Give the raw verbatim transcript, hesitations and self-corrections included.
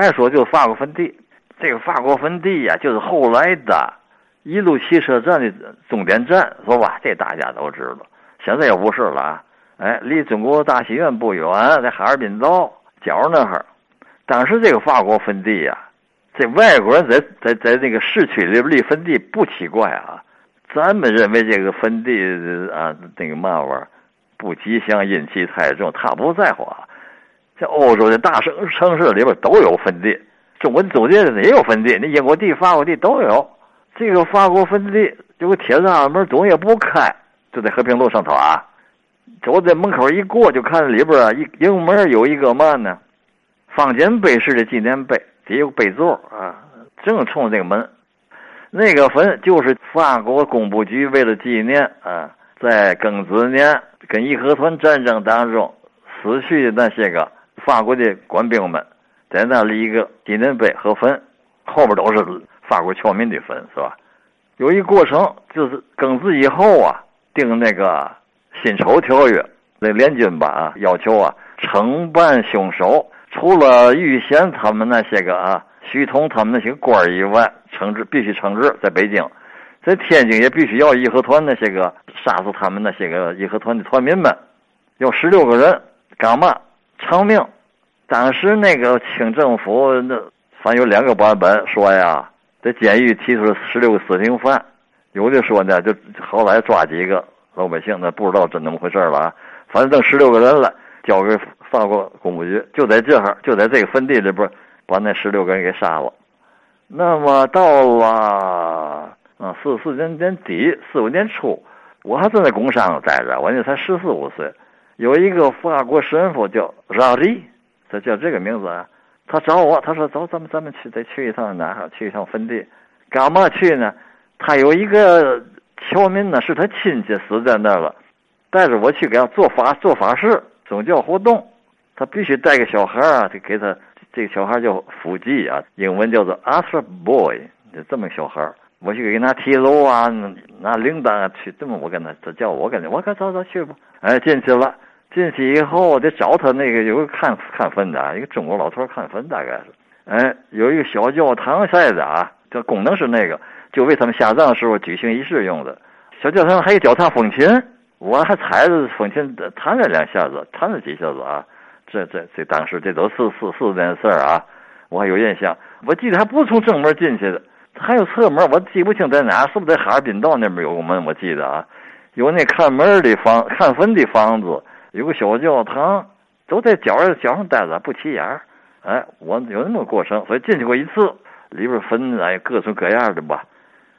再说就法国盆地，这个法国盆地呀、啊，就是后来的一路汽车站的终点站，说吧，这大家都知道。现在也不是了啊，哎，离中国大戏院不远，在哈尔滨道角那儿。当时这个法国盆地呀、啊，这外国人在在在那个市区里立盆地不奇怪啊，咱们认为这个盆地啊那个嘛玩意儿不吉祥，阴气太重，他不在乎啊。在欧洲的大城城市里边都有分地，中文租界也有分地，那英国地、法国地都有。这个法国分地，这个铁栅门总也不开，就在和平路上头啊。走在门口一过，就看里边啊，一迎门有一个嘛呢，方尖碑式的纪念碑，底有碑座啊，正冲这个门。那个坟就是法国工部局为了纪念啊，在庚子年跟义和团战争当中死去的那些个法国的官兵们，在那里一个纪念碑和坟，后边都是法国侨民的坟，是吧？有一过程，就是庚子以后啊，定那个辛丑条约，那联军吧、啊、要求啊，惩办凶手，除了玉贤他们那些个啊，徐同他们那些官以外，惩治必须惩治，在北京，在天津也必须要义和团那些个杀死他们那些个义和团的团民们，有十六个人，干嘛偿命？当时那个清政府那反正有两个版本说呀，在监狱提出了十六个死刑犯，有的说呢就后来抓几个老百姓呢，不知道真那么回事了啊，反正等十六个人了，交给法国工部局，就在这儿，就在这个分地里边把那十六个人给杀了。那么到了嗯四四年年底四五年初，我还正在工商待着，我那才十四五岁，有一个法国神父叫拉利，他叫这个名字啊，他找我，他说走，咱们咱们去，得去一趟哪儿？去一趟坟地，干嘛去呢？他有一个侨民呢，是他亲戚死在那儿了，带着我去给他做法做法事，宗教活动，他必须带个小孩啊，就给他这个小孩叫福记啊，英文叫做 Athra Boy， 就这么小孩，我去给他提楼啊，拿铃铛啊去，这么我跟他，他叫我跟他，我跟他走走去吧，哎，进去了。进去以后，我得找他那个有个看看坟的、啊，一个中国老头看坟，大概是，哎，有一个小教堂晒的啊，这功能是那个，就为他们下葬的时候举行仪式用的。小教堂还有脚踏风琴，我还踩着风琴弹了两下子，弹了几下子啊，这这这当时这都四四四件事啊，我还有印象，我记得还不是从正门进去的，还有侧门，我记不清在哪，是不是在哈尔滨道那边有个门？我记得啊，有那看门的房，看坟的房子。有个小教堂，都在脚上脚上待着，不起眼儿。哎，我有那么个过程，所以进去过一次，里边分哎各种各样的吧。